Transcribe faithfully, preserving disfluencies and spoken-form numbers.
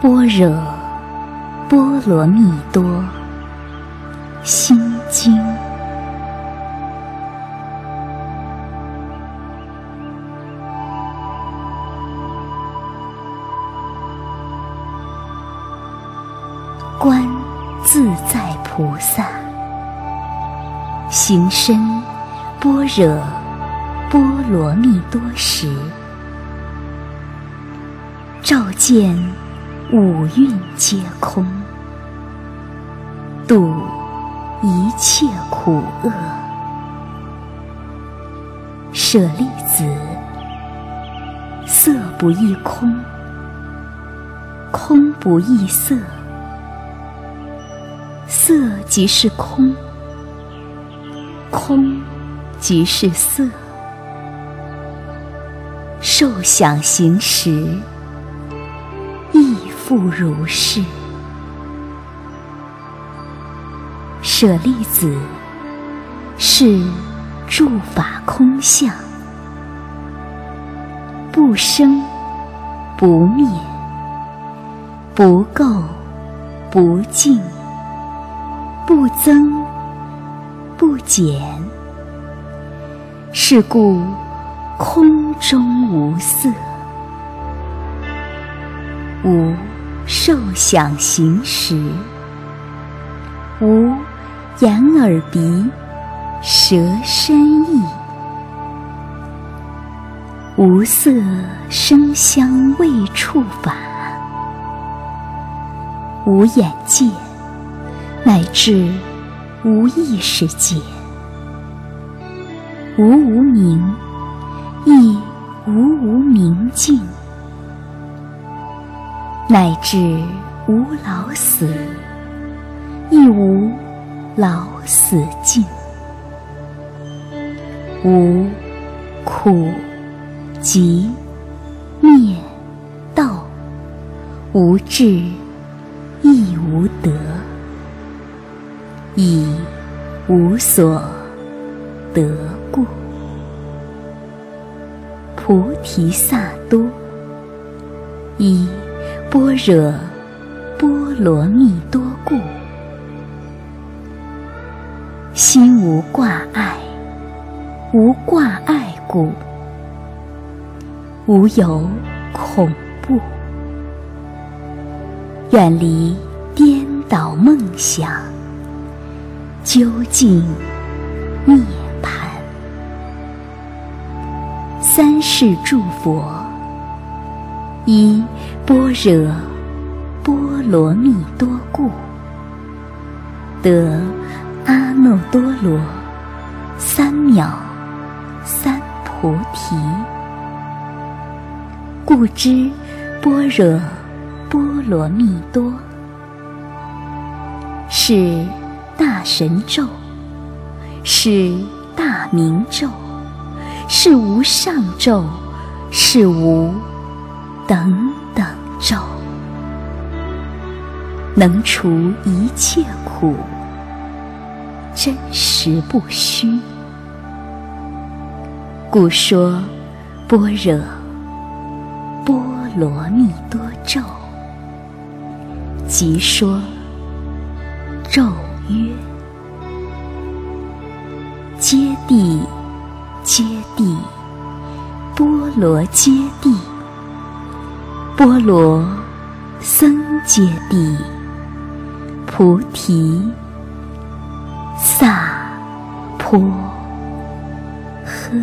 般若波罗蜜多心经。观自在菩萨，行深般若波罗蜜多时，照见五蕴皆空，度一切苦厄。舍利子，色不异空，空不异色，色即是空，空即是色。受想行识，亦复如是。舍利子，是诸法空相，不生不灭，不垢不净，不增不减。是故空中无色，无受想行识，无眼耳鼻舌身意，无色声香味触法，无眼界，乃至无意识界，无无明，亦无无明尽，乃至无老死，亦无老死尽，无苦集灭道，无智亦无得，以无所得故，菩提萨埵以般若波罗蜜多故，心无挂碍，无挂碍故，无有恐怖，远离颠倒梦想，究竟涅槃。三世诸佛依般若波罗蜜多故，得阿耨多罗三藐三菩提。故知般若波罗蜜多是大神咒，是大明咒，是无上咒，是无等等咒，能除一切苦，真实不虚。故说般若波罗蜜多咒，即说咒曰：揭谛，揭谛，波罗揭谛，波罗僧揭谛，菩提萨婆诃。